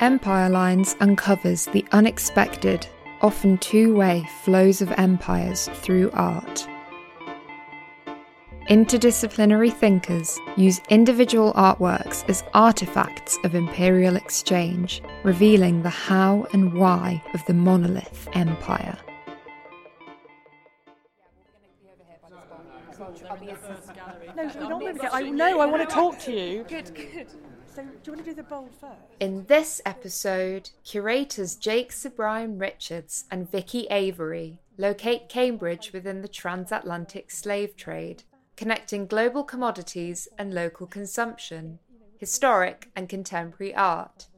Empire Lines uncovers the unexpected, often two-way flows of empires through art. Interdisciplinary thinkers use individual artworks as artefacts of imperial exchange, revealing the how and why of the monolith empire. No, I want to talk to you. Good. So do you want to do the bold first? In this episode, curators Jake Subryan Richards and Vicky Avery locate Cambridge within the transatlantic slave trade, connecting global commodities and local consumption, historic and contemporary art,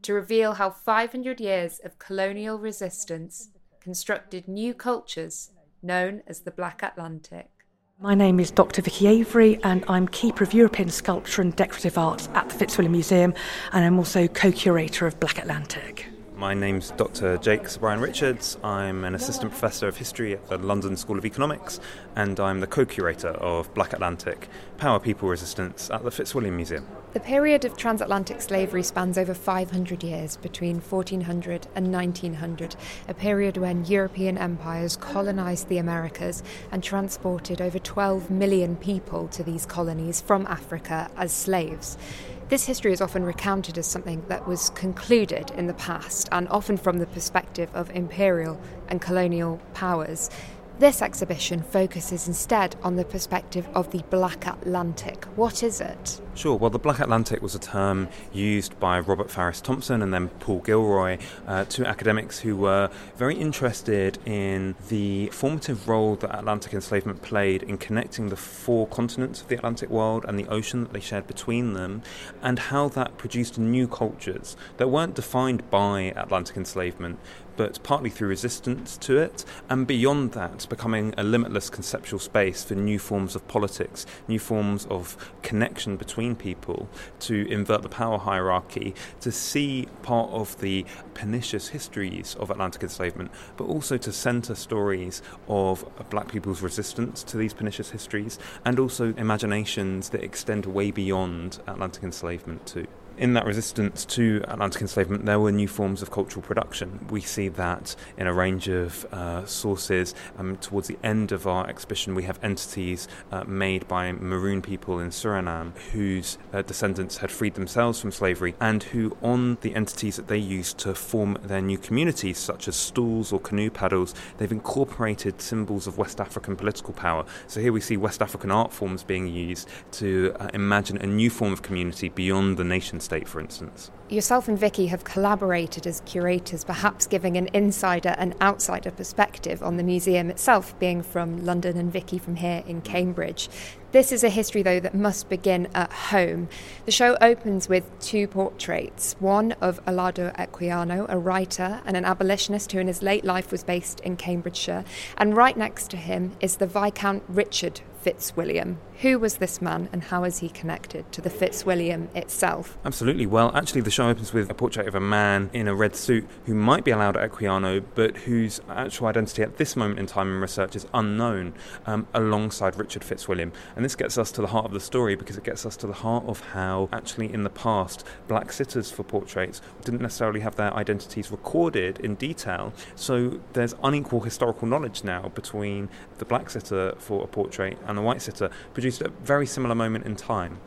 to reveal how 500 years of colonial resistance constructed new cultures known as the Black Atlantic. My name is Dr. Vicky Avery, and I'm Keeper of European Sculpture and Decorative Arts at the Fitzwilliam Museum, and I'm also co-curator of Black Atlantic. My name's Dr. Jake Subryan Richards. I'm an assistant professor of history at the London School of Economics, and I'm the co-curator of Black Atlantic, Power People Resistance at the Fitzwilliam Museum. The period of transatlantic slavery spans over 500 years, between 1400 and 1900, a period when European empires colonised the Americas and transported over 12 million people to these colonies from Africa as slaves. This history is often recounted as something that was concluded in the past, and often from the perspective of imperial and colonial powers. This exhibition focuses instead on the perspective of the Black Atlantic. What is it? Sure, well, the Black Atlantic was a term used by Robert Farris Thompson and then Paul Gilroy, two academics who were very interested in the formative role that Atlantic enslavement played in connecting the four continents of the Atlantic world and the ocean that they shared between them, and how that produced new cultures that weren't defined by Atlantic enslavement, but partly through resistance to it, and beyond that, becoming a limitless conceptual space for new forms of politics, new forms of connection between people, to invert the power hierarchy, to see part of the pernicious histories of Atlantic enslavement, but also to centre stories of black people's resistance to these pernicious histories, and also imaginations that extend way beyond Atlantic enslavement too. In that resistance to Atlantic enslavement, there were new forms of cultural production. We see that in a range of sources. Towards the end of our exhibition, we have entities made by Maroon people in Suriname whose descendants had freed themselves from slavery, and who, on the entities that they used to form their new communities, such as stools or canoe paddles, they've incorporated symbols of West African political power. So here we see West African art forms being used to imagine a new form of community beyond the nation state, for instance. Yourself and Vicky have collaborated as curators, perhaps giving an insider and outsider perspective on the museum itself, being from London and Vicky from here in Cambridge. This is a history, though, that must begin at home. The show opens with two portraits, one of Olaudah Equiano, a writer and an abolitionist who in his late life was based in Cambridgeshire, and right next to him is the Viscount Richard Fitzwilliam. Who was this man, and how is he connected to the Fitzwilliam itself? Absolutely. Well, actually, the show opens with a portrait of a man in a red suit who might be Olaudah Equiano, but whose actual identity at this moment in time in research is unknown, alongside Richard Fitzwilliam. And this gets us to the heart of the story, because it gets us to the heart of how, actually, in the past, black sitters for portraits didn't necessarily have their identities recorded in detail. So there's unequal historical knowledge now between the black sitter for a portrait and the white sitter, produced at a very similar moment in time.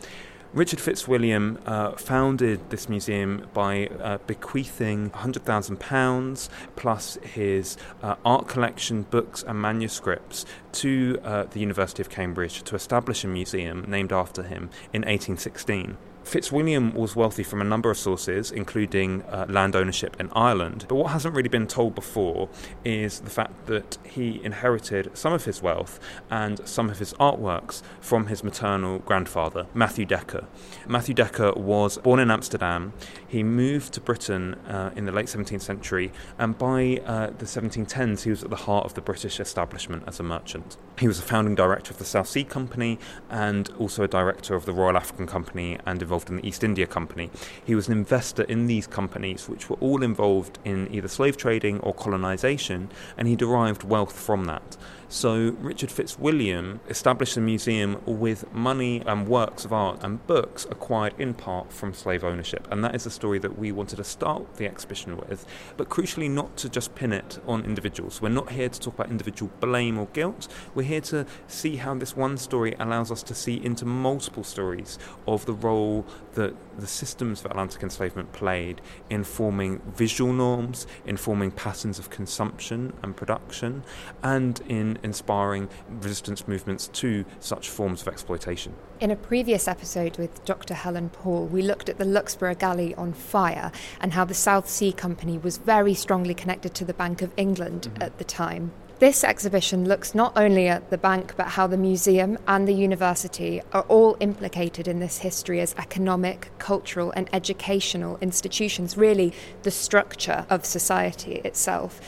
Richard Fitzwilliam founded this museum by bequeathing £100,000 plus his art collection, books and manuscripts to the University of Cambridge to establish a museum named after him in 1816. Fitzwilliam was wealthy from a number of sources, including land ownership in Ireland. But what hasn't really been told before is the fact that he inherited some of his wealth and some of his artworks from his maternal grandfather, Matthew Decker. Matthew Decker was born in Amsterdam. He moved to Britain in the late 17th century, and by the 1710s, he was at the heart of the British establishment as a merchant. He was a founding director of the South Sea Company and also a director of the Royal African Company, and involved involved in the East India Company. He was an investor in these companies, which were all involved in either slave trading or colonization, and he derived wealth from that. So Richard Fitzwilliam established a museum with money and works of art and books acquired in part from slave ownership. And that is the story that we wanted to start the exhibition with, but crucially not to just pin it on individuals. We're not here to talk about individual blame or guilt. We're here to see how this one story allows us to see into multiple stories of the role that the systems of Atlantic enslavement played in forming visual norms, in forming patterns of consumption and production, and in inspiring resistance movements to such forms of exploitation. In a previous episode with Dr. Helen Paul, we looked at the Luxborough Galley on fire and how the South Sea Company was very strongly connected to the Bank of England at the time. This exhibition looks not only at the bank, but how the museum and the university are all implicated in this history as economic, cultural and educational institutions, really the structure of society itself.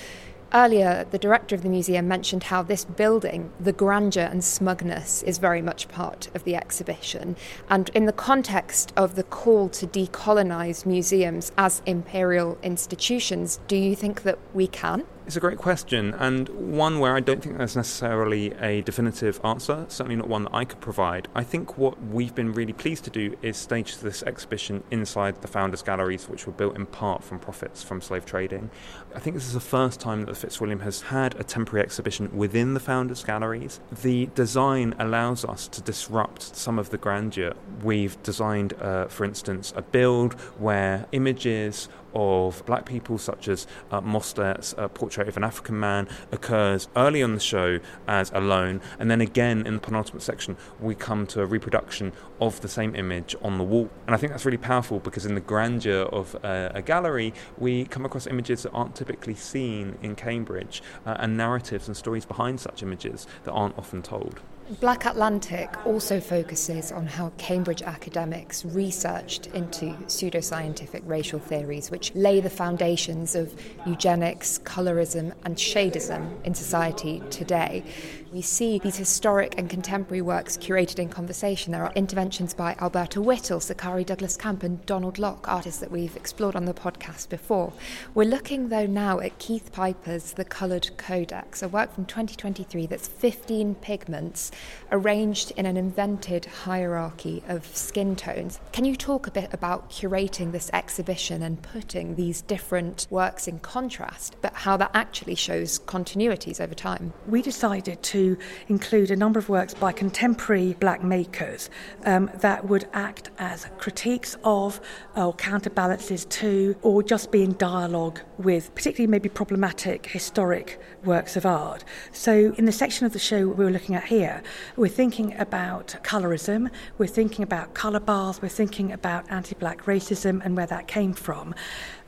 Earlier, the director of the museum mentioned how this building, the grandeur and smugness, is very much part of the exhibition. And in the context of the call to decolonise museums as imperial institutions, do you think that we can? It's a great question, and one where I don't think there's necessarily a definitive answer, certainly not one that I could provide. I think what we've been really pleased to do is stage this exhibition inside the Founders' Galleries, which were built in part from profits from slave trading. I think this is the first time that the Fitzwilliam has had a temporary exhibition within the Founders' Galleries. The design allows us to disrupt some of the grandeur. We've designed, for instance, a build where images of black people, such as Mostert's portrait of an African man, occurs early on the show as alone, and then again in the penultimate section we come to a reproduction of the same image on the wall. And I think that's really powerful, because in the grandeur of a gallery we come across images that aren't typically seen in Cambridge, and narratives and stories behind such images that aren't often told. Black Atlantic also focuses on how Cambridge academics researched into pseudoscientific racial theories which lay the foundations of eugenics, colorism and shadism in society today. We see these historic and contemporary works curated in conversation. There are interventions by Alberta Whittle, Sakari Douglas-Camp and Donald Locke, artists that we've explored on the podcast before. We're looking, though, now at Keith Piper's The Coloured Codex, a work from 2023 that's 15 pigments arranged in an invented hierarchy of skin tones. Can you talk a bit about curating this exhibition and putting these different works in contrast, but how that actually shows continuities over time? We decided to include a number of works by contemporary black makers that would act as critiques of or counterbalances to, or just be in dialogue with, particularly maybe problematic historic works of art. So in the section of the show we were looking at here, we're thinking about colorism, we're thinking about colour bars, we're thinking about anti-black racism and where that came from.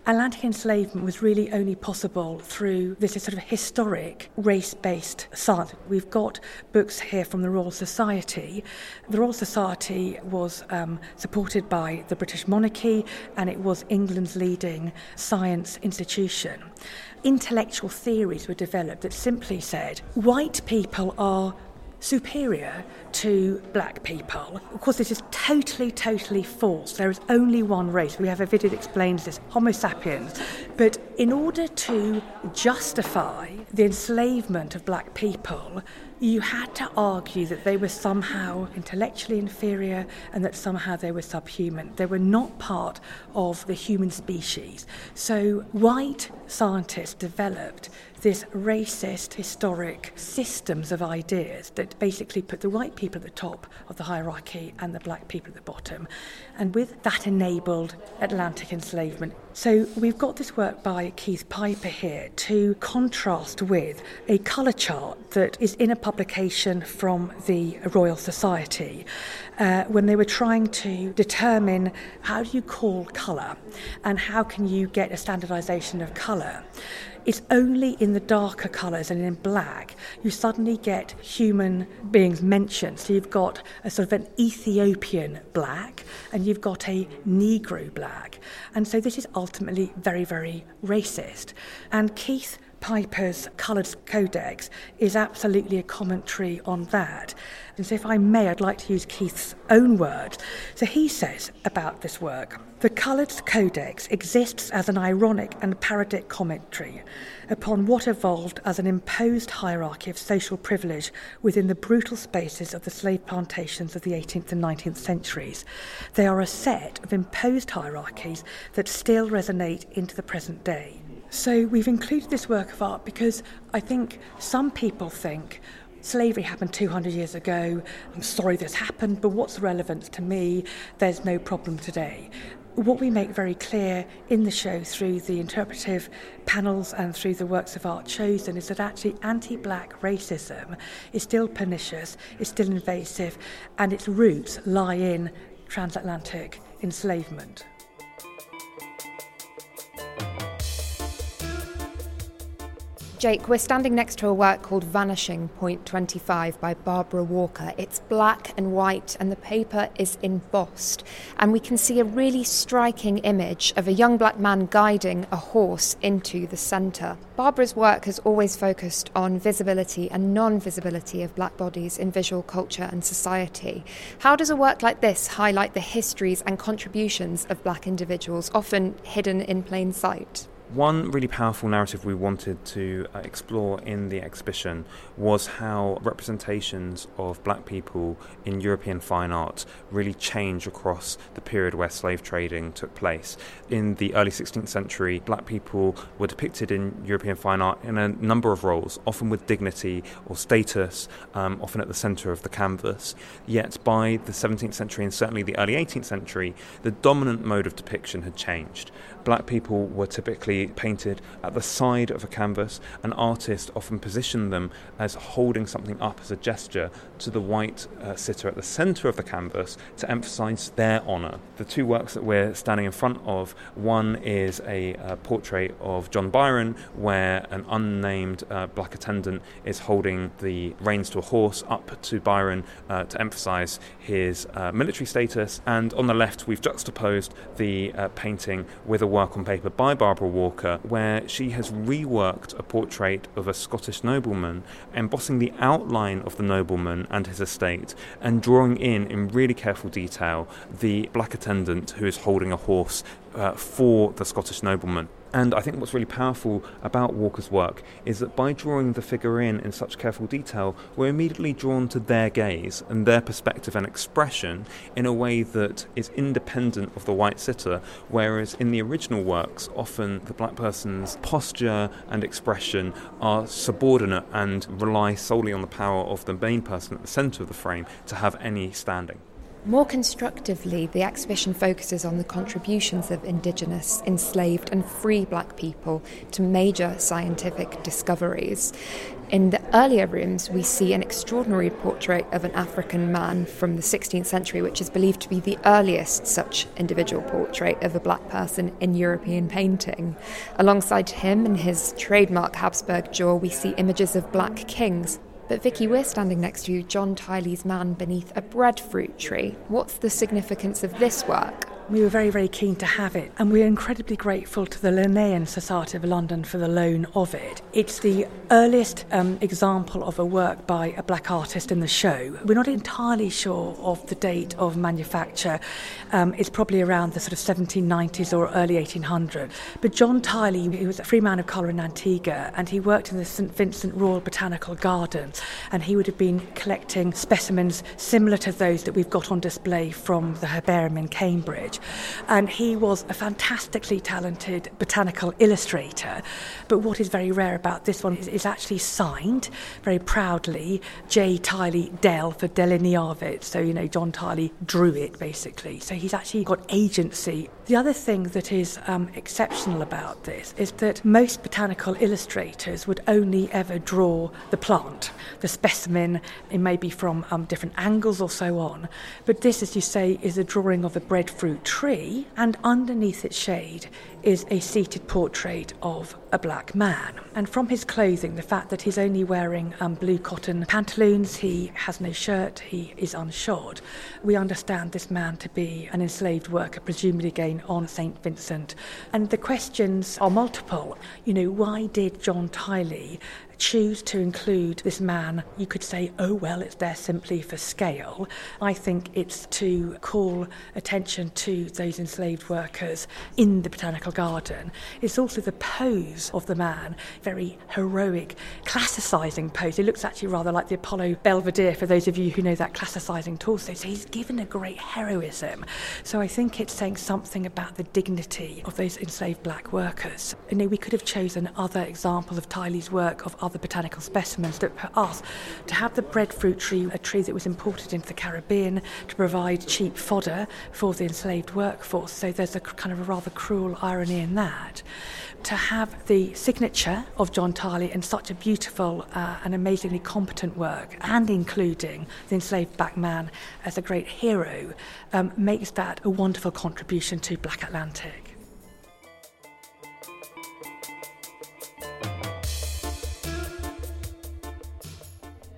Atlantic enslavement was really only possible through this sort of historic race-based science. We've got books here from the Royal Society. The Royal Society was supported by the British monarchy, and it was England's leading science institution. Intellectual theories were developed that simply said white people are superior to black people. Of course, this is totally false. There is only one race. We have a video that explains this, Homo sapiens. But in order to justify the enslavement of black people, you had to argue that they were somehow intellectually inferior and that somehow they were subhuman. They were not part of the human species. So white scientists developed this racist, historic systems of ideas that basically put the white people at the top of the hierarchy and the black people at the bottom. And with that enabled Atlantic enslavement. So we've got this work by Keith Piper here to contrast with a colour chart that is in a publication from the Royal Society when they were trying to determine how do you call colour and how can you get a standardisation of colour. It's only in the darker colours and in black you suddenly get human beings mentioned. So you've got a sort of an Ethiopian black and you've got a Negro black. And so this is ultimately very, very racist. And Keith Piper's Coloured Codex is absolutely a commentary on that. And so if I may, I'd like to use Keith's own words. So he says about this work, "The Coloured Codex exists as an ironic and parodic commentary upon what evolved as an imposed hierarchy of social privilege within the brutal spaces of the slave plantations of the 18th and 19th centuries. They are a set of imposed hierarchies that still resonate into the present day." So we've included this work of art because I think some people think slavery happened 200 years ago, I'm sorry this happened, but what's the relevance to me? There's no problem today. What we make very clear in the show through the interpretive panels and through the works of art chosen is that actually anti-black racism is still pernicious, it's still invasive, and its roots lie in transatlantic enslavement. Jake, we're standing next to a work called Vanishing Point 25 by Barbara Walker. It's black and white and the paper is embossed. And we can see a really striking image of a young black man guiding a horse into the centre. Barbara's work has always focused on visibility and non-visibility of black bodies in visual culture and society. How does a work like this highlight the histories and contributions of black individuals, often hidden in plain sight? One really powerful narrative we wanted to explore in the exhibition was how representations of black people in European fine art really change across the period where slave trading took place. In the early 16th century, black people were depicted in European fine art in a number of roles, often with dignity or status, often at the centre of the canvas. Yet by the 17th century and certainly the early 18th century, the dominant mode of depiction had changed. Black people were typically painted at the side of a canvas. An artist often positioned them as holding something up as a gesture to the white sitter at the centre of the canvas to emphasise their honour. The two works that we're standing in front of, one is a portrait of John Byron where an unnamed black attendant is holding the reins to a horse up to Byron to emphasise his military status, and on the left we've juxtaposed the painting with a work on paper by Barbara Walker, where she has reworked a portrait of a Scottish nobleman, embossing the outline of the nobleman and his estate, and drawing in really careful detail, the black attendant who is holding a horse for the Scottish nobleman. And I think what's really powerful about Walker's work is that by drawing the figure in such careful detail, we're immediately drawn to their gaze and their perspective and expression in a way that is independent of the white sitter, whereas in the original works, often the black person's posture and expression are subordinate and rely solely on the power of the main person at the centre of the frame to have any standing. More constructively, the exhibition focuses on the contributions of Indigenous, enslaved and free black people to major scientific discoveries. In the earlier rooms, we see an extraordinary portrait of an African man from the 16th century, which is believed to be the earliest such individual portrait of a black person in European painting. Alongside him and his trademark Habsburg jaw, we see images of black kings. But Vicky, we're standing next to you, John Tyley's Man Beneath a Breadfruit Tree. What's the significance of this work? We were very, very keen to have it, and we're incredibly grateful to the Linnaean Society of London for the loan of it. It's the earliest example of a work by a black artist in the show. We're not entirely sure of the date of manufacture. It's probably around the sort of 1790s or early 1800s. But John Tyley, he was a free man of colour in Antigua, and he worked in the St Vincent Royal Botanical Gardens, and he would have been collecting specimens similar to those that we've got on display from the herbarium in Cambridge. And he was a fantastically talented botanical illustrator. But what is very rare about this one is actually signed very proudly J. Tyley Dell for Delineavit. So, you know, John Tyley drew it basically. So he's actually got agency. The other thing that is exceptional about this is that most botanical illustrators would only ever draw the plant, the specimen, it may be from different angles or so on. But this, as you say, is a drawing of a breadfruit tree, and underneath its shade is a seated portrait of a black man. And from his clothing, the fact that he's only wearing blue cotton pantaloons, he has no shirt, he is unshod, we understand this man to be an enslaved worker, presumably again on St. Vincent. And the questions are multiple. You know, why did John Tyley choose to include this man? You could say, oh, well, it's there simply for scale. I think it's to call attention to those enslaved workers in the Botanical Garden. It's also the pose of the man, very heroic, classicising pose. He looks actually rather like the Apollo Belvedere, for those of you who know that classicising torso. So he's given a great heroism. So I think it's saying something about the dignity of those enslaved black workers. You know, we could have chosen other example of Tyley's work, of other botanical specimens, that for us to have the breadfruit tree, a tree that was imported into the Caribbean to provide cheap fodder for the enslaved workforce, so there's a kind of a rather cruel irony in that. To have the signature of John Tyley in such a beautiful and amazingly competent work, and including the enslaved black man as a great hero, makes that a wonderful contribution to Black Atlantic.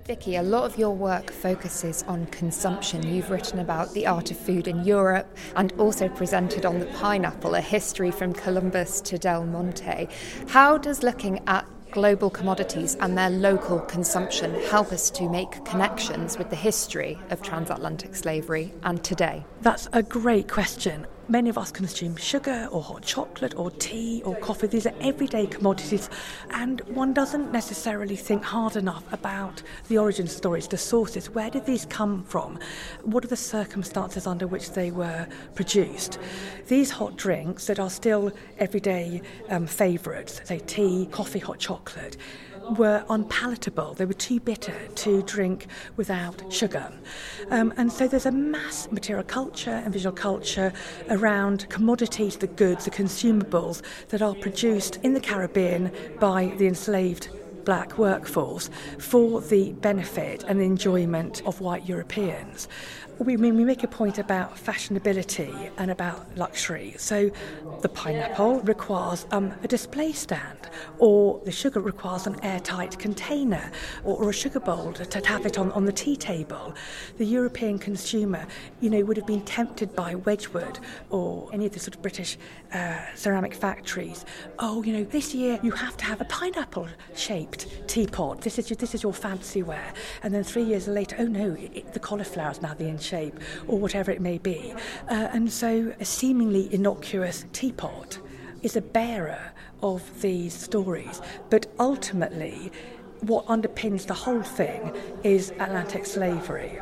Vicky, a lot of your work focuses on consumption. You've written about the art of food in Europe and also presented on the pineapple, a history from Columbus to Del Monte. How does looking at global commodities and their local consumption help us to make connections with the history of transatlantic slavery and today? That's a great question. Many of us consume sugar or hot chocolate or tea or coffee. These are everyday commodities, and one doesn't necessarily think hard enough about the origin stories, the sources. Where did these come from? What are the circumstances under which they were produced? These hot drinks that are still everyday favourites, say tea, coffee, hot chocolate, were unpalatable. They were too bitter to drink without sugar. And so there's a mass material culture and visual culture around commodities, the goods, the consumables that are produced in the Caribbean by the enslaved black workforce for the benefit and enjoyment of white Europeans. We make a point about fashionability and about luxury. So the pineapple requires a display stand, or the sugar requires an airtight container, or a sugar bowl to have it on the tea table. The European consumer, you know, would have been tempted by Wedgwood or any of the sort of British ceramic factories. Oh, you know, this year you have to have a pineapple-shaped teapot. This is your fancy wear. And then 3 years later, oh no, the cauliflower is now the shape, or whatever it may be. And so a seemingly innocuous teapot is a bearer of these stories. But ultimately, what underpins the whole thing is Atlantic slavery.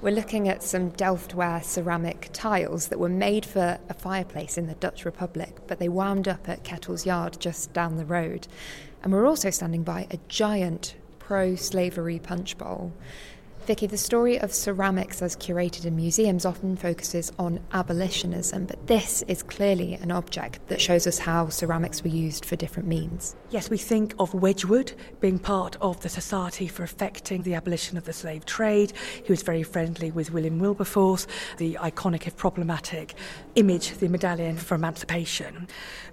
We're looking at some Delftware ceramic tiles that were made for a fireplace in the Dutch Republic, but they wound up at Kettle's Yard just down the road. And we're also standing by a giant pro-slavery punch bowl. Vicky, the story of ceramics as curated in museums often focuses on abolitionism, but this is clearly an object that shows us how ceramics were used for different means. Yes, we think of Wedgwood being part of the Society for effecting the abolition of the slave trade. He was very friendly with William Wilberforce, the iconic, if problematic, image, the medallion for emancipation.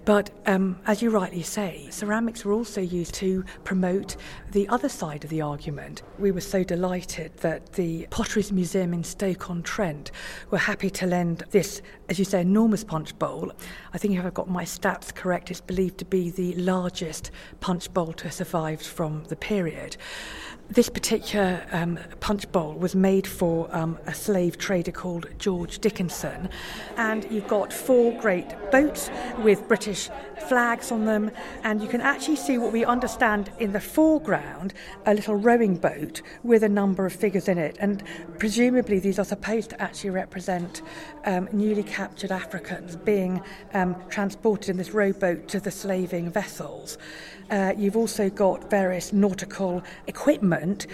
But as you rightly say, ceramics were also used to promote the other side of the argument. We were so delighted that the Potteries Museum in Stoke-on-Trent were happy to lend this, as you say, enormous punch bowl. I think if I've got my stats correct, it's believed to be the largest punch bowl to have survived from the period. This particular punch bowl was made for a slave trader called George Dickinson, and you've got four great boats with British flags on them, and you can actually see what we understand in the foreground, a little rowing boat with a number of figures in it, and presumably these are supposed to actually represent newly captured Africans being transported in this rowboat to the slaving vessels. You've also got various nautical equipment,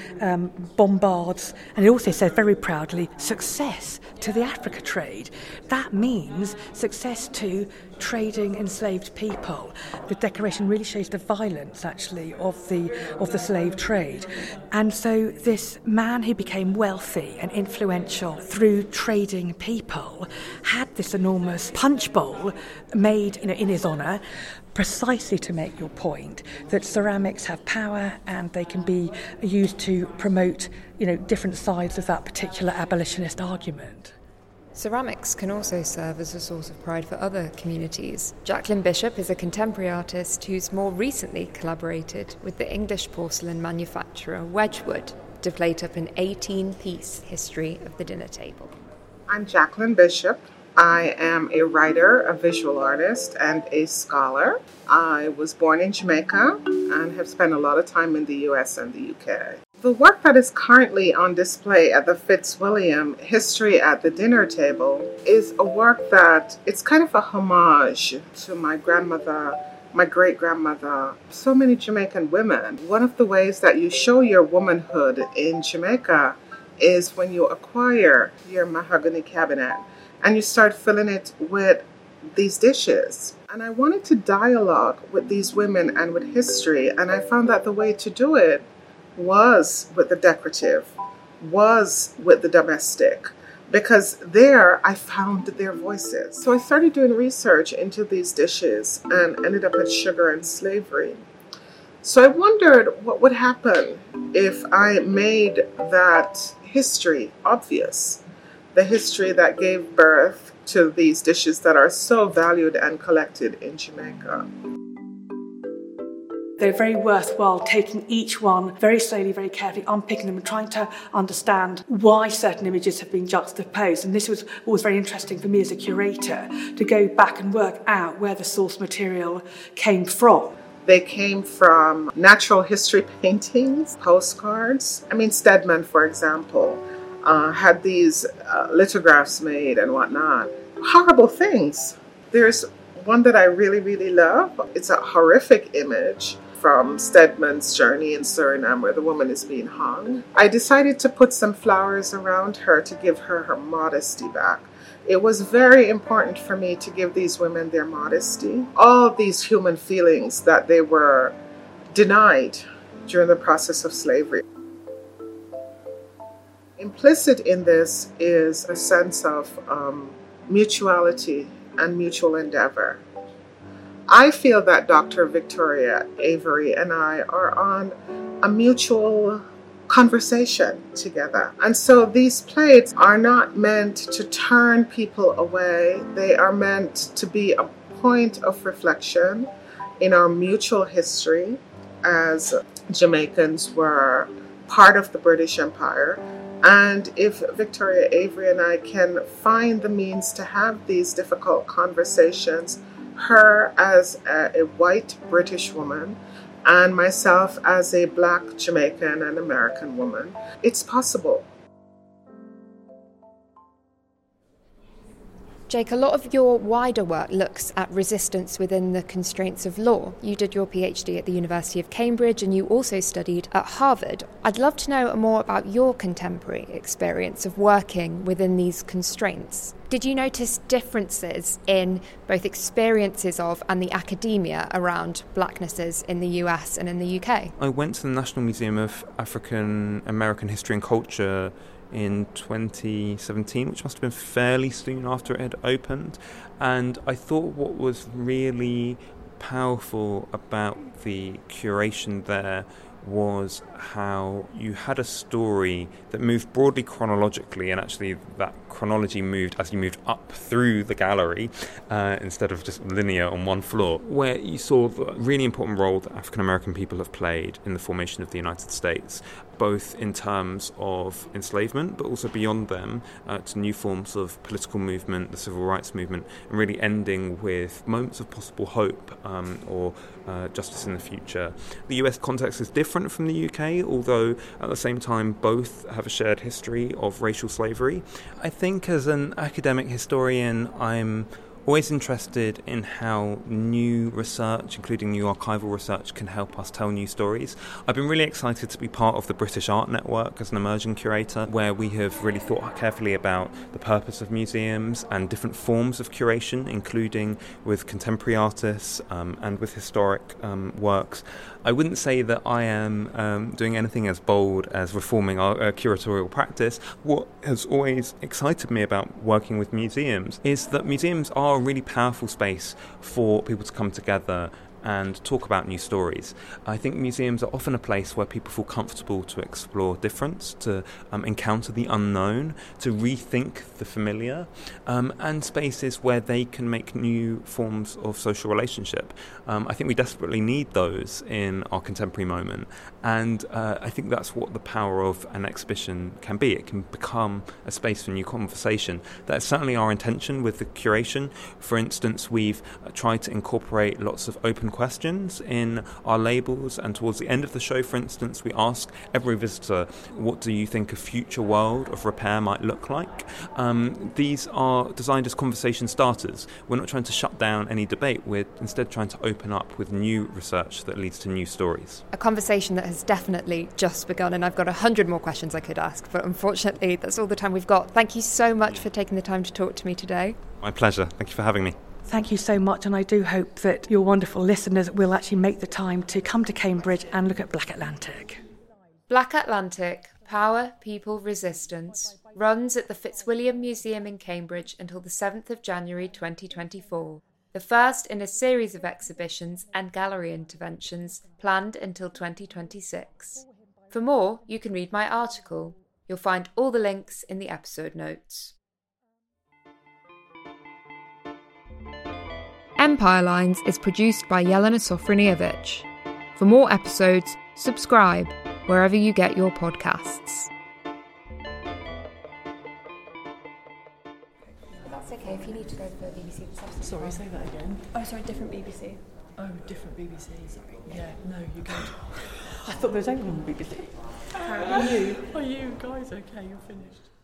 bombards, and it also says very proudly, success to the Africa trade. That means success to trading enslaved people. The decoration really shows the violence, actually, of the slave trade. And so this man who became wealthy and influential through trading people had this enormous punch bowl made in his honour, precisely to make your point that ceramics have power and they can be used to promote, different sides of that particular abolitionist argument. Ceramics can also serve as a source of pride for other communities. Jacqueline Bishop is a contemporary artist who's more recently collaborated with the English porcelain manufacturer Wedgwood to plate up an 18-piece history of the dinner table. I'm Jacqueline Bishop. I am a writer, a visual artist, and a scholar. I was born in Jamaica and have spent a lot of time in the US and the UK. The work that is currently on display at the Fitzwilliam, History at the Dinner Table, is a work that it's kind of a homage to my grandmother, my great-grandmother, so many Jamaican women. One of the ways that you show your womanhood in Jamaica is when you acquire your mahogany cabinet and you start filling it with these dishes. And I wanted to dialogue with these women and with history, and I found that the way to do it was with the decorative, was with the domestic, because there I found their voices. So I started doing research into these dishes and ended up at sugar and slavery. So I wondered what would happen if I made that history obvious, the history that gave birth to these dishes that are so valued and collected in Jamaica. They're very worthwhile taking each one very slowly, very carefully, unpicking them and trying to understand why certain images have been juxtaposed. And this was always very interesting for me as a curator, to go back and work out where the source material came from. They came from natural history paintings, postcards. Stedman, for example, had these lithographs made and whatnot. Horrible things. There's one that I really, really love. It's a horrific image from Stedman's Journey in Suriname, where the woman is being hung. I decided to put some flowers around her to give her her modesty back. It was very important for me to give these women their modesty, all these human feelings that they were denied during the process of slavery. Implicit in this is a sense of mutuality and mutual endeavor. I feel that Dr. Victoria Avery and I are on a mutual conversation together. And so these plates are not meant to turn people away. They are meant to be a point of reflection in our mutual history as Jamaicans were part of the British Empire. And if Victoria Avery and I can find the means to have these difficult conversations, her as a white British woman and myself as a black Jamaican and American woman, it's possible. Jake, a lot of your wider work looks at resistance within the constraints of law. You did your PhD at the University of Cambridge and you also studied at Harvard. I'd love to know more about your contemporary experience of working within these constraints. Did you notice differences in both experiences of and the academia around blacknesses in the US and in the UK? I went to the National Museum of African American History and Culture in 2017, which must have been fairly soon after it had opened. And I thought what was really powerful about the curation there was how you had a story that moved broadly chronologically, and actually that chronology moved as you moved up through the gallery instead of just linear on one floor, where you saw the really important role that African American people have played in the formation of the United States, both in terms of enslavement but also beyond them, to new forms of political movement, the civil rights movement, and really ending with moments of possible hope or justice in the future. The US context is different from the UK, although at the same time both have a shared history of racial slavery. I think as an academic historian, I'm always interested in how new research, including new archival research, can help us tell new stories. I've been really excited to be part of the British Art Network as an emerging curator, where we have really thought carefully about the purpose of museums and different forms of curation, including with contemporary artists and with historic works. I wouldn't say that I am doing anything as bold as reforming our curatorial practice. What has always excited me about working with museums is that museums are a really powerful space for people to come together and talk about new stories. I think museums are often a place where people feel comfortable to explore difference, to encounter the unknown, to rethink the familiar, and spaces where they can make new forms of social relationship. I think we desperately need those in our contemporary moment, and I think that's what the power of an exhibition can be. It can become a space for new conversation. That's certainly our intention with the curation. For instance, we've tried to incorporate lots of open questions in our labels, and towards the end of the show, for instance, we ask every visitor, what do you think a future world of repair might look like? These are designed as conversation starters. We're not trying to shut down any debate, we're instead trying to open up with new research that leads to new stories. A conversation that has definitely just begun, and I've got 100 more questions I could ask, but unfortunately that's all the time we've got. Thank you so much for taking the time to talk to me today. My pleasure, thank you for having me. Thank you so much, and I do hope that your wonderful listeners will actually make the time to come to Cambridge and look at Black Atlantic. Black Atlantic, Power, People, Resistance, runs at the Fitzwilliam Museum in Cambridge until the 7th of January 2024, the first in a series of exhibitions and gallery interventions planned until 2026. For more, you can read my article. You'll find all the links in the episode notes. Empire Lines is produced by Yelena Sofronievich. For more episodes, subscribe wherever you get your podcasts. That's okay if you need to go for BBC. Sorry, say that again. Oh, sorry, different BBC. Oh, different BBC. Sorry. Yeah, no, you can't. I thought there was only one BBC. Are you? Are you guys okay? You're finished.